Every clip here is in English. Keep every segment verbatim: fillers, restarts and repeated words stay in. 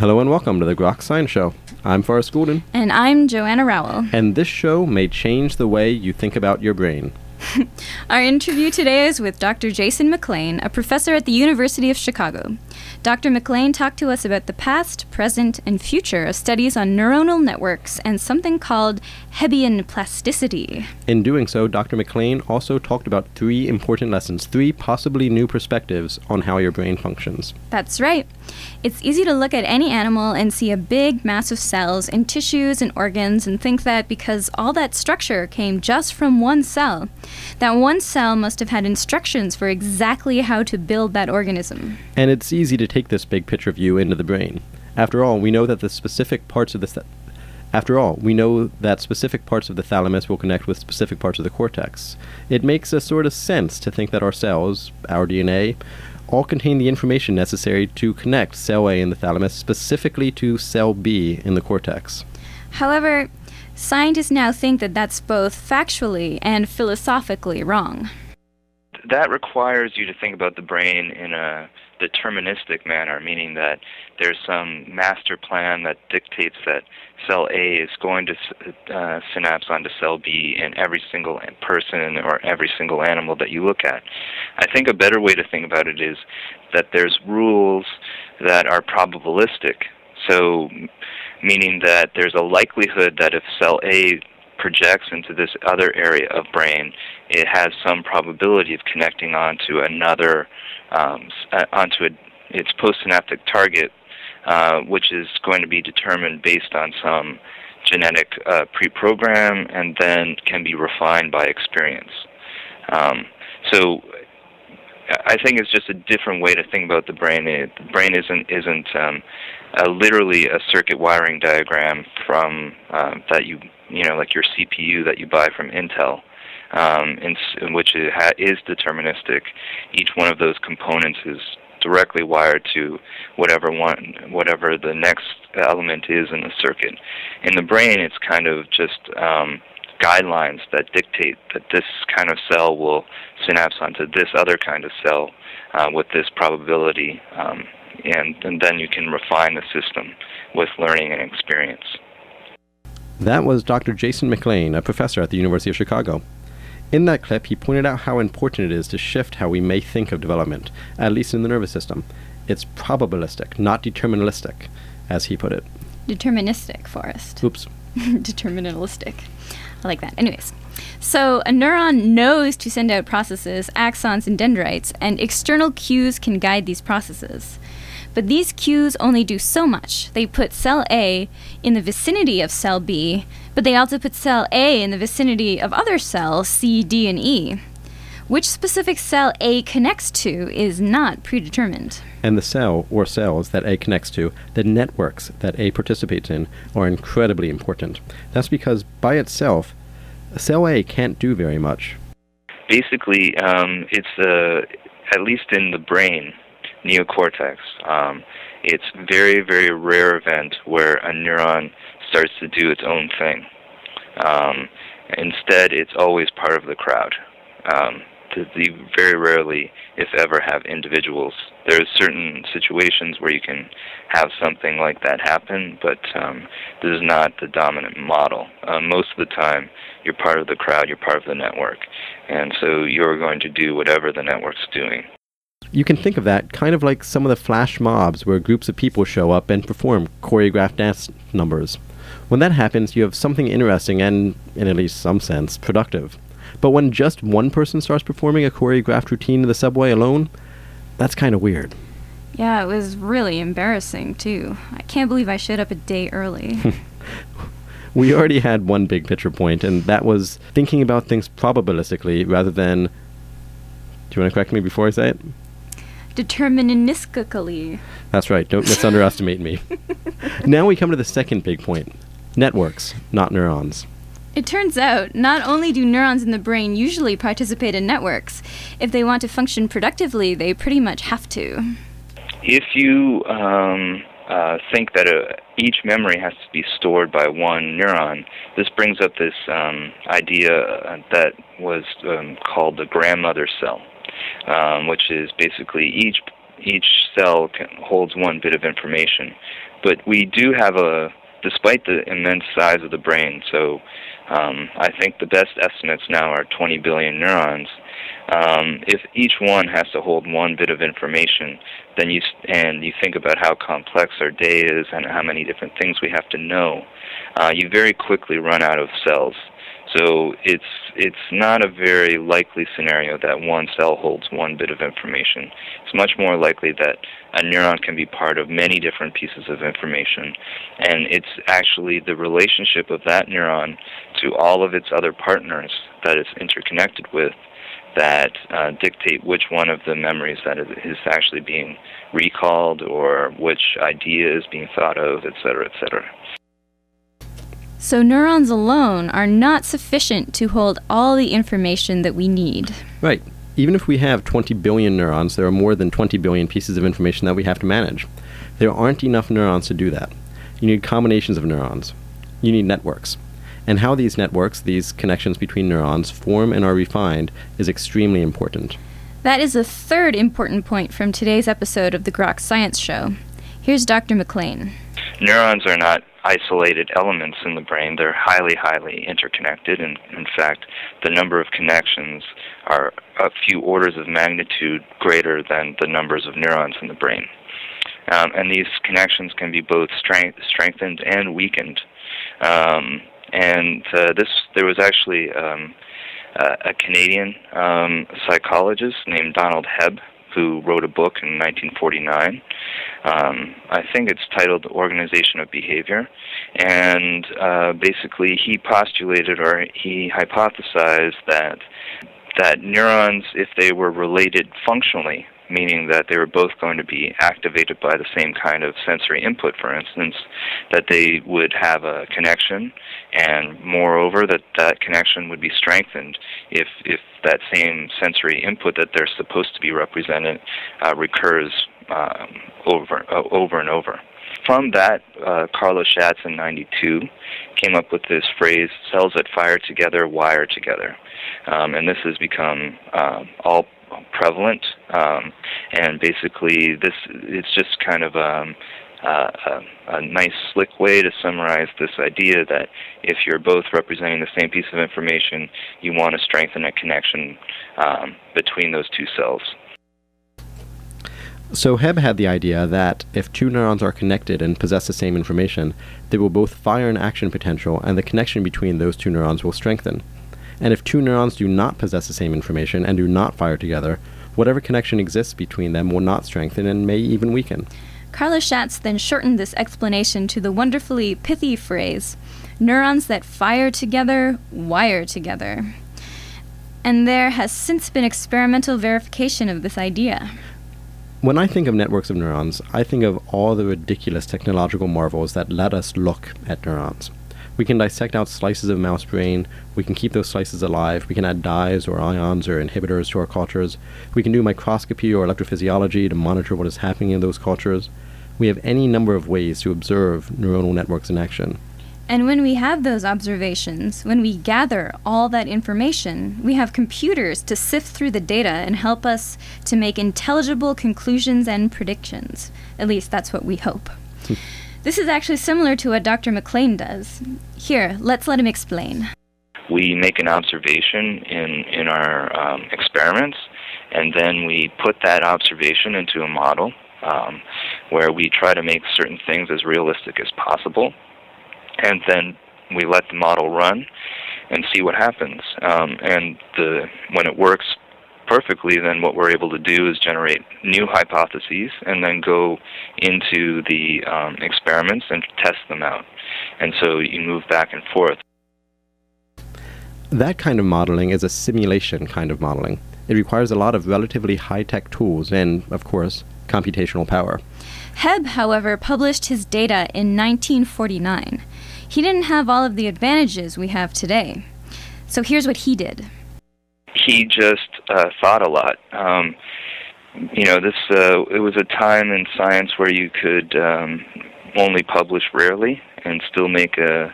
Hello and welcome to the Grok Science Show. I'm Forrest Goulden. And I'm Joanna Rowell. And this show may change the way you think about your brain. Our interview today is with Doctor Jason McLean, a professor at the University of Chicago. Doctor McLean talked to us about the past, present, and future of studies on neuronal networks and something called Hebbian plasticity. In doing so, Doctor McLean also talked about three important lessons, three possibly new perspectives on how your brain functions. That's right. It's easy to look at any animal and see a big mass of cells and tissues and organs and think that because all that structure came just from one cell, that one cell must have had instructions for exactly how to build that organism. And it's easy to take this big picture view into the brain. After all, we know that the specific parts of the th- After all, we know that specific parts of the thalamus will connect with specific parts of the cortex. It makes a sort of sense to think that our cells, our D N A, all contain the information necessary to connect cell A in the thalamus specifically to cell B in the cortex. However, scientists now think that that's both factually and philosophically wrong. That requires you to think about the brain in a deterministic manner, meaning that there's some master plan that dictates that cell A is going to uh, synapse onto cell B in every single person or every single animal that you look at. I think a better way to think about it is that there's rules that are probabilistic, so meaning that there's a likelihood that if cell A projects into this other area of brain, it has some probability of connecting onto another, um, onto a, its postsynaptic target, uh, which is going to be determined based on some genetic uh, pre-program and then can be refined by experience. Um, so I think it's just a different way to think about the brain. It, the brain isn't isn't um, uh, literally a circuit wiring diagram from uh, that you you know like your C P U that you buy from Intel, um, in, in which it ha- is deterministic. Each one of those components is directly wired to whatever one whatever the next element is in the circuit. In the brain, it's kind of just um, guidelines that dictate that this kind of cell will synapse onto this other kind of cell uh, with this probability, um, and, and then you can refine the system with learning and experience. That was Doctor Jason McLean, a professor at the University of Chicago. In that clip, he pointed out how important it is to shift how we may think of development, at least in the nervous system. It's probabilistic, not deterministic, as he put it. Deterministic, Forrest. Oops. Deterministic. I like that. Anyways, so a neuron knows to send out processes, axons, and dendrites, and external cues can guide these processes. But these cues only do so much. They put cell A in the vicinity of cell B, but they also put cell A in the vicinity of other cells, C, D, and E. Which specific cell A connects to is not predetermined. And the cell or cells that A connects to, the networks that A participates in, are incredibly important. That's because by itself, cell A can't do very much. Basically, um, it's, uh, at least in the brain, neocortex, um, it's very, very rare event where a neuron starts to do its own thing. Um, instead, it's always part of the crowd. Um, You very rarely, if ever, have individuals. There are certain situations where you can have something like that happen, but um, this is not the dominant model. Uh, most of the time, you're part of the crowd, you're part of the network, and so you're going to do whatever the network's doing. you can think of that kind of like some of the flash mobs where groups of people show up and perform choreographed dance numbers. When that happens, you have something interesting and, in at least some sense, productive. But when just one person starts performing a choreographed routine in the subway alone, that's kind of weird. Yeah, it was really embarrassing, too. I can't believe I showed up a day early. We already had one big picture point, and that was thinking about things probabilistically rather than... Do you want to correct me before I say it? Deterministically. That's right. Don't misunderestimate me. Now we come to the second big point. Networks, not neurons. It turns out, not only do neurons in the brain usually participate in networks, if they want to function productively, they pretty much have to. If you um, uh, think that uh, each memory has to be stored by one neuron, this brings up this um, idea that was um, called the grandmother cell, um, which is basically each each cell can, holds one bit of information. But we do have a, despite the immense size of the brain, so um, I think the best estimates now are twenty billion neurons. Um, if each one has to hold one bit of information, then you st- and you think about how complex our day is and how many different things we have to know, uh, you very quickly run out of cells. So it's it's not a very likely scenario that one cell holds one bit of information. It's much more likely that a neuron can be part of many different pieces of information, and it's actually the relationship of that neuron to all of its other partners that it's interconnected with that uh, dictate which one of the memories that is actually being recalled or which idea is being thought of, et cetera, et cetera. So neurons alone are not sufficient to hold all the information that we need. Right. Even if we have twenty billion neurons, there are more than twenty billion pieces of information that we have to manage. There aren't enough neurons to do that. You need combinations of neurons. You need networks. And how these networks, these connections between neurons, form and are refined is extremely important. That is the third important point from today's episode of the Grok Science Show. Here's Doctor McLean. Neurons are not isolated elements in the brain. They're highly, highly interconnected, and in fact, the number of connections are a few orders of magnitude greater than the numbers of neurons in the brain. Um, and these connections can be both strength, strengthened and weakened. Um, and uh, this, there was actually um, a, a Canadian um, psychologist named Donald Hebb, who wrote a book in nineteen forty-nine. Um, I think it's titled The Organization of Behavior. And uh, basically he postulated or he hypothesized that that neurons, if they were related functionally, meaning that they were both going to be activated by the same kind of sensory input, for instance, that they would have a connection, and moreover that that connection would be strengthened if, if that same sensory input that they're supposed to be represented uh, recurs um, over, uh, over and over. From that, uh, Carla Shatz in ninety-two came up with this phrase, cells that fire together, wire together. Um, and this has become uh, all prevalent, um, and basically this it's just kind of um, uh, a, a nice slick way to summarize this idea that if you're both representing the same piece of information, you want to strengthen a connection um, between those two cells. So Hebb had the idea that if two neurons are connected and possess the same information, they will both fire an action potential, and the connection between those two neurons will strengthen. And if two neurons do not possess the same information and do not fire together, whatever connection exists between them will not strengthen and may even weaken. Carlos Schatz then shortened this explanation to the wonderfully pithy phrase, neurons that fire together, wire together. And there has since been experimental verification of this idea. When I think of networks of neurons, I think of all the ridiculous technological marvels that let us look at neurons. We can dissect out slices of mouse brain, we can keep those slices alive, we can add dyes or ions or inhibitors to our cultures, we can do microscopy or electrophysiology to monitor what is happening in those cultures. We have any number of ways to observe neuronal networks in action. And when we have those observations, when we gather all that information, we have computers to sift through the data and help us to make intelligible conclusions and predictions. At least that's what we hope. This is actually similar to what Doctor McLean does. Here, let's let him explain. We make an observation in, in our um, experiments, And then we put that observation into a model um, where we try to make certain things as realistic as possible. And then we let the model run and see what happens. Um, and the, when it works perfectly, then what we're able to do is generate new hypotheses and then go into the um, experiments and test them out. And so you move back and forth. That kind of modeling is a simulation kind of modeling. It requires a lot of relatively high-tech tools and, of course, computational power. Hebb, however, published his data in nineteen forty-nine. He didn't have all of the advantages we have today. So here's what he did. He just uh, thought a lot. Um, you know, this uh, it was a time in science where you could um, only publish rarely and still make a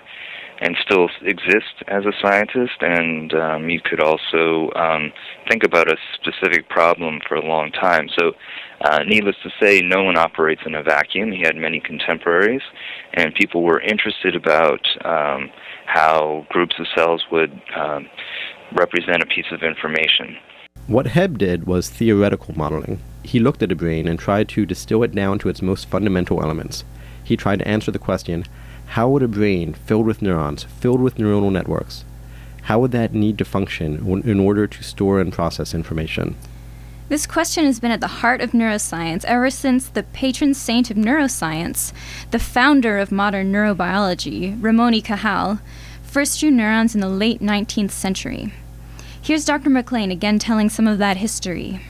and still exist as a scientist, and um, you could also um, think about a specific problem for a long time. So uh, needless to say, no one operates in a vacuum. He had many contemporaries, and people were interested about um, how groups of cells would um, represent a piece of information. What Hebb did was theoretical modeling. He looked at a brain and tried to distill it down to its most fundamental elements. He tried to answer the question, how would a brain filled with neurons, filled with neuronal networks, how would that need to function w- in order to store and process information? This question has been at the heart of neuroscience ever since the patron saint of neuroscience, the founder of modern neurobiology, Ramon y Cajal, first drew neurons in the late nineteenth century. Here's Doctor McLean again telling some of that history.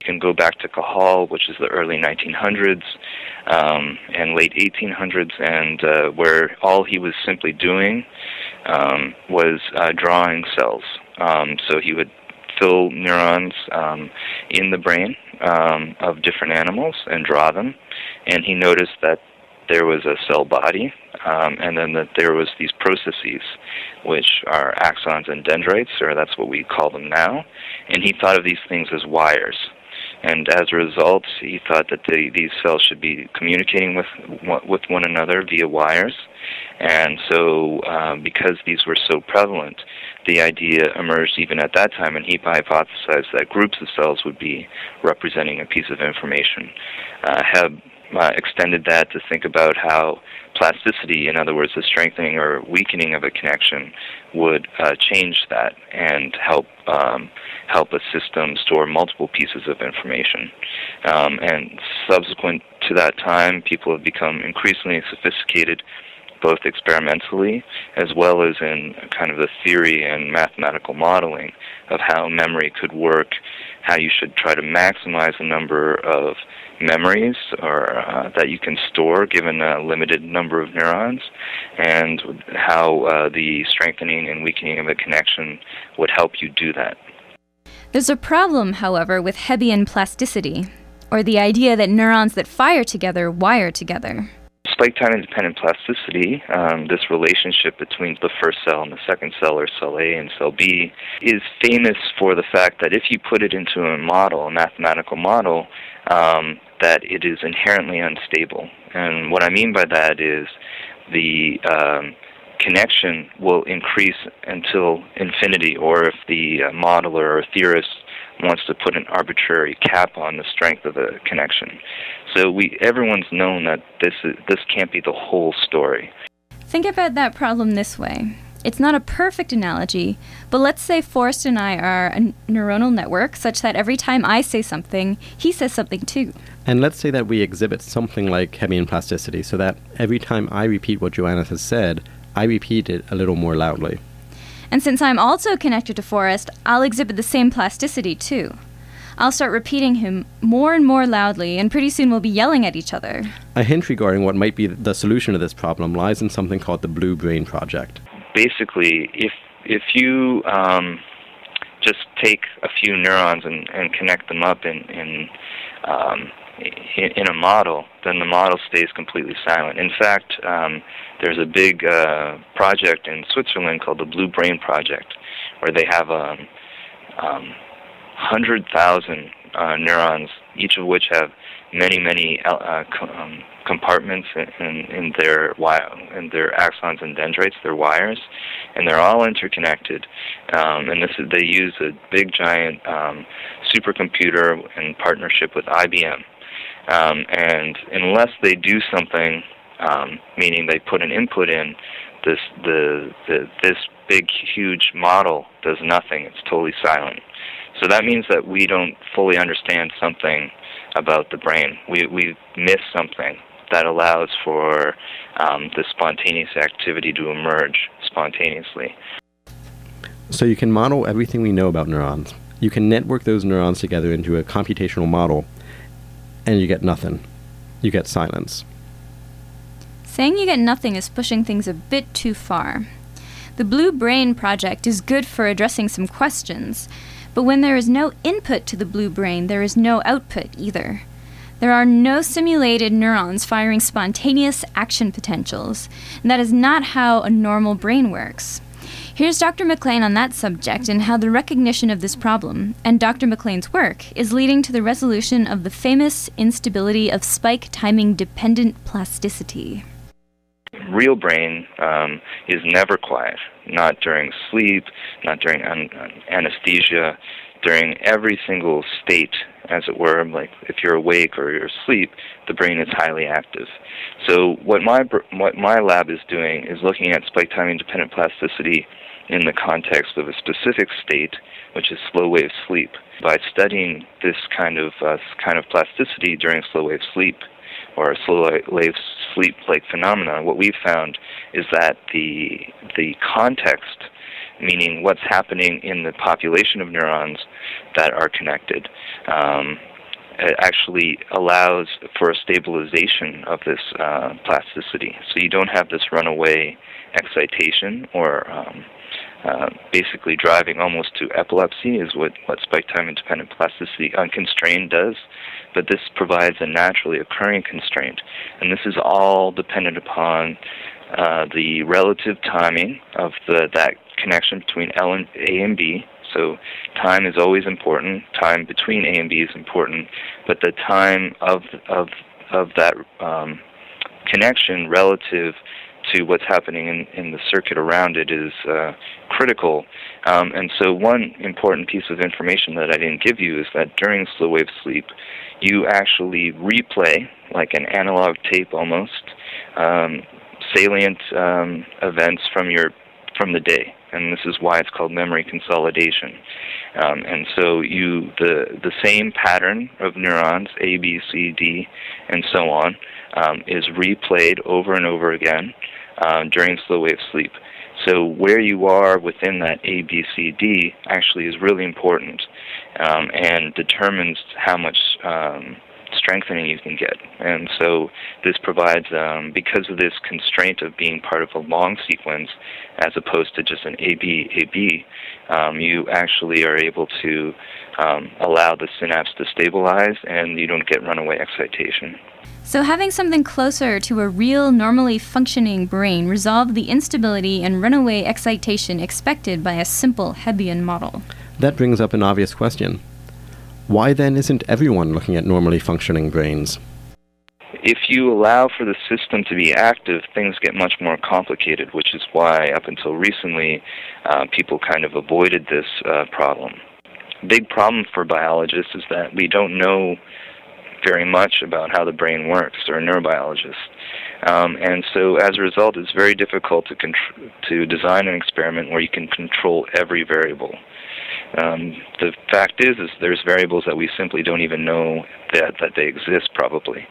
You can go back to Cajal, which is the early nineteen hundreds um, and late eighteen hundreds, and uh, where all he was simply doing um, was uh, drawing cells. Um, so he would fill neurons um, in the brain um, of different animals and draw them, and he noticed that there was a cell body, um, and then that there was these processes, which are axons and dendrites, or that's what we call them now, and he thought of these things as wires. And as a result, he thought that the, these cells should be communicating with with one another via wires. And so um, because these were so prevalent, the idea emerged even at that time, and he hypothesized that groups of cells would be representing a piece of information. Uh, Hebb uh, extended that to think about how plasticity, in other words, the strengthening or weakening of a connection, would uh, change that and help um, help a system store multiple pieces of information. Um, and subsequent to that time, people have become increasingly sophisticated, both experimentally as well as in kind of the theory and mathematical modeling of how memory could work, how you should try to maximize the number of memories or uh, that you can store given a limited number of neurons, and how uh, the strengthening and weakening of a connection would help you do that. There's a problem, however, with Hebbian plasticity, or the idea that neurons that fire together wire together. Spike-time-independent plasticity, um, this relationship between the first cell and the second cell, or cell A and cell B, is famous for the fact that if you put it into a model, a mathematical model, um, that it is inherently unstable. And what I mean by that is the um, connection will increase until infinity, or if the uh, modeler or theorist wants to put an arbitrary cap on the strength of a connection. So we, everyone's known that this is, this can't be the whole story. Think about that problem this way. It's not a perfect analogy, but let's say Forrest and I are a neuronal network such that every time I say something, he says something too. And let's say that we exhibit something like Hebbian plasticity, so that every time I repeat what Joanna has said, I repeat it a little more loudly. And since I'm also connected to Forrest, I'll exhibit the same plasticity, too. I'll start repeating him more and more loudly, and pretty soon we'll be yelling at each other. A hint regarding what might be the solution to this problem lies in something called the Blue Brain Project. Basically, if if you um, just take a few neurons and, and connect them up in in, um, in in a model, then the model stays completely silent. In fact, um, there's a big uh, project in Switzerland called the Blue Brain Project, where they have um, um, one hundred thousand uh, neurons each of which have many, many uh, um, compartments in, in, in their in their axons and dendrites, their wires, and they're all interconnected. Um, and this is, they use a big, giant um, supercomputer in partnership with I B M. Um, and unless they do something, um, meaning they put an input in, this the, the this big, huge model does nothing. It's totally silent. So that means that we don't fully understand something about the brain. We we miss something that allows for um, the spontaneous activity to emerge spontaneously. So you can model everything we know about neurons. You can network those neurons together into a computational model, and you get nothing. You get silence. Saying you get nothing is pushing things a bit too far. The Blue Brain Project is good for addressing some questions, but when there is no input to the blue brain, there is no output either. There are no simulated neurons firing spontaneous action potentials, and that is not how a normal brain works. Here's Doctor McLean on that subject and how the recognition of this problem, and Doctor McLean's work, is leading to the resolution of the famous instability of spike-timing-dependent plasticity. Real brain um, is never quiet, not during sleep, not during an- anesthesia, during every single state, as it were. Like if you're awake or you're asleep, the brain is highly active. So what my br- what my lab is doing is looking at spike-timing-dependent plasticity in the context of a specific state, which is slow-wave sleep. By studying this kind of uh, kind of plasticity during slow-wave sleep, or slow-wave sleep-like phenomena, what we've found is that the the context, meaning what's happening in the population of neurons that are connected, um, actually allows for a stabilization of this uh, plasticity. So you don't have this runaway excitation or um, uh, basically driving almost to epilepsy is what, what spike-time-independent plasticity unconstrained does. But this provides a naturally occurring constraint. And this is all dependent upon uh, the relative timing of the that connection between L and A and B. So time is always important. Time between A and B is important. But the time of of of that um, connection relative to what's happening in, in the circuit around it is uh, critical. Um, and so one important piece of information that I didn't give you is that during slow-wave sleep, you actually replay, like an analog tape almost, um, salient um, events from your from the day. And this is why it's called memory consolidation. Um, and so you the the same pattern of neurons, A, B, C, D, and so on, um, is replayed over and over again um, during slow-wave sleep. So where you are within that A, B, C, D actually is really important um, and determines how much um, strengthening you can get. And so this provides, um, because of this constraint of being part of a long sequence as opposed to just an A B, A B, um, you actually are able to um, allow the synapse to stabilize and you don't get runaway excitation. So having something closer to a real, normally functioning brain resolved the instability and runaway excitation expected by a simple Hebbian model. That brings up an obvious question. Why then isn't everyone looking at normally functioning brains? If you allow for the system to be active, things get much more complicated, which is why up until recently uh, people kind of avoided this uh, problem. Big problem for biologists is that we don't know very much about how the brain works, or a neurobiologist. Um, and so as a result, it's very difficult to contr- to design an experiment where you can control every variable. Um, the fact is, is there's variables that we simply don't even know that, that they exist, probably.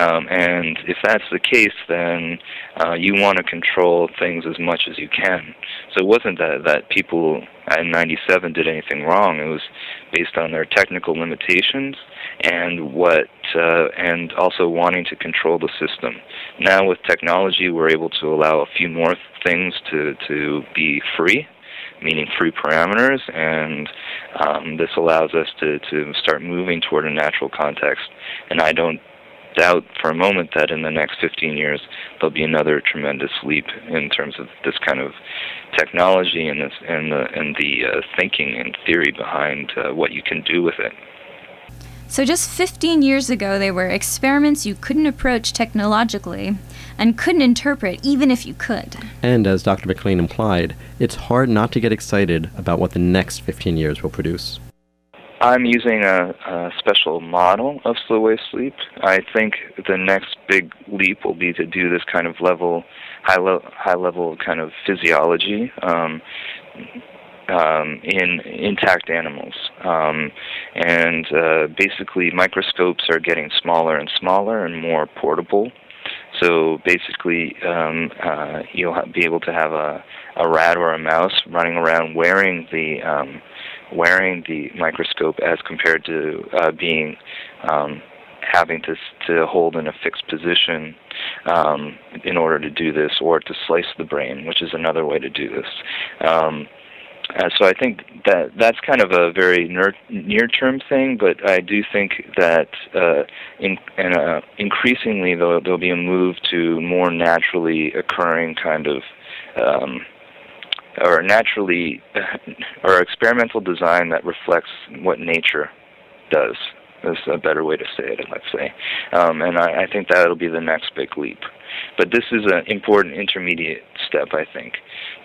Um, and if that's the case, then uh, you want to control things as much as you can. So it wasn't that, that people in ninety-seven did anything wrong. It was based on their technical limitations and what uh, and also wanting to control the system. Now with technology, we're able to allow a few more things to, to be free, meaning free parameters, and um, this allows us to, to start moving toward a natural context. And I don't doubt for a moment that in the next fifteen years there'll be another tremendous leap in terms of this kind of technology and, this, and the, and the uh, thinking and theory behind uh, what you can do with it. So just fifteen years ago, they were experiments you couldn't approach technologically and couldn't interpret even if you could. And as Doctor McLean implied, it's hard not to get excited about what the next fifteen years will produce. I'm using a, a special model of slow-wave sleep. I think the next big leap will be to do this kind of level, high-level high level kind of physiology um, um, in intact animals. Um, and uh, basically, microscopes are getting smaller and smaller and more portable. So basically, um, uh, you'll ha- be able to have a, a rat or a mouse running around wearing the um, wearing the microscope as compared to uh, being um, having to to hold in a fixed position um, in order to do this, or to slice the brain, which is another way to do this. Um, Uh, so I think that that's kind of a very ner- near-term thing, but I do think that uh, in, and, uh, increasingly there'll, there'll be a move to more naturally occurring kind of, um, or naturally, or experimental design that reflects what nature does. That's a better way to say it, let's say. Um, and I, I think that'll be the next big leap. But this is an important intermediate step, I think.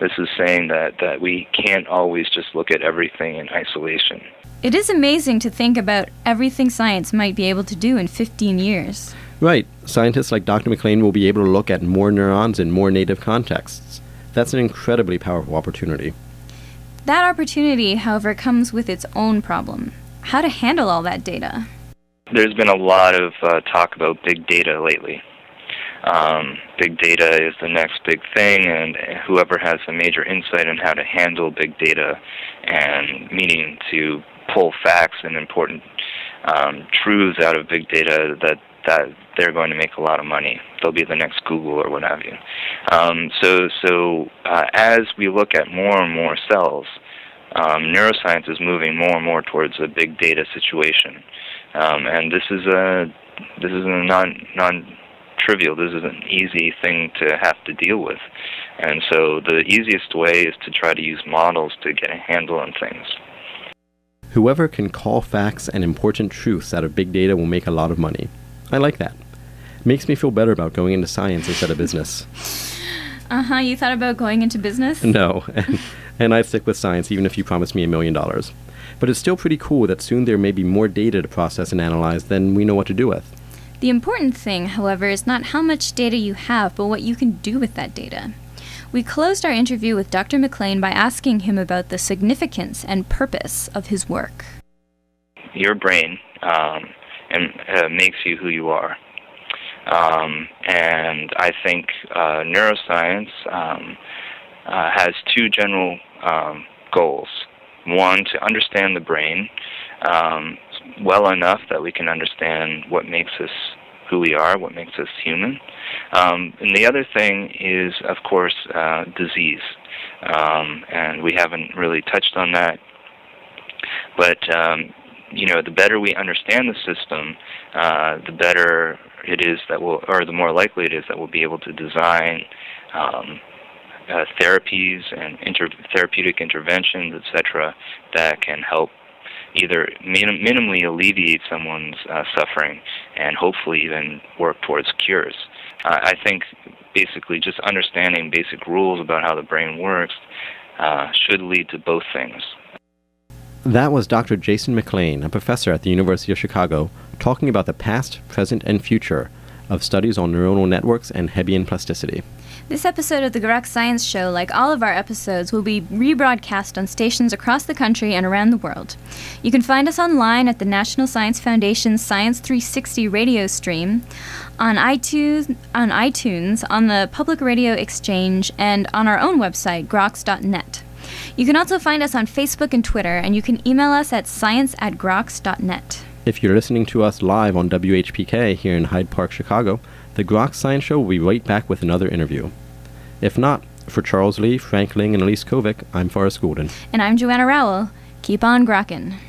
This is saying that, that we can't always just look at everything in isolation. It is amazing to think about everything science might be able to do in fifteen years. Right. Scientists like Doctor McLean will be able to look at more neurons in more native contexts. That's an incredibly powerful opportunity. That opportunity, however, comes with its own problem. How to handle all that data? There's been a lot of uh, talk about big data lately. Um, big data is the next big thing, and whoever has a major insight on how to handle big data, and meaning to pull facts and important um, truths out of big data, that that they're going to make a lot of money. They'll be the next Google or what have you. Um, so, so uh, as we look at more and more cells, Um, neuroscience is moving more and more towards a big data situation, um, and this is a this is a non non trivial. This is an easy thing to have to deal with, and so the easiest way is to try to use models to get a handle on things. Whoever can call facts and important truths out of big data will make a lot of money. I like that. Makes me feel better about going into science instead of business. Uh-huh, you thought about going into business? No, and, and I'd stick with science even if you promised me a million dollars. But it's still pretty cool that soon there may be more data to process and analyze than we know what to do with. The important thing, however, is not how much data you have, but what you can do with that data. We closed our interview with Doctor McLean by asking him about the significance and purpose of his work. Your brain um, and, uh, makes you who you are. Um, and I think uh, neuroscience um, uh, has two general um, goals. One, to understand the brain um, well enough that we can understand what makes us who we are, what makes us human. Um, and the other thing is, of course, uh, disease. Um, and we haven't really touched on that. But, um, you know, the better we understand the system, uh, the better it is that we'll, or the more likely it is that we'll be able to design um, uh, therapies and inter- therapeutic interventions, et cetera, that can help either min- minimally alleviate someone's uh, suffering and hopefully even work towards cures. Uh, I think basically just understanding basic rules about how the brain works uh, should lead to both things. That was Doctor Jason McLean, a professor at the University of Chicago, talking about the past, present, and future of studies on neuronal networks and Hebbian plasticity. This episode of the Grok Science Show, like all of our episodes, will be rebroadcast on stations across the country and around the world. You can find us online at the National Science Foundation's Science three sixty radio stream, on iTunes, on iTunes, on the Public Radio Exchange, and on our own website, groks dot net. You can also find us on Facebook and Twitter, and you can email us at science at groks dot net. If you're listening to us live on W H P K here in Hyde Park, Chicago, the Grok Science Show will be right back with another interview. If not, for Charles Lee, Frank Ling, and Elise Kovic, I'm Forrest Goulden. And I'm Joanna Rowell. Keep on grokkin'.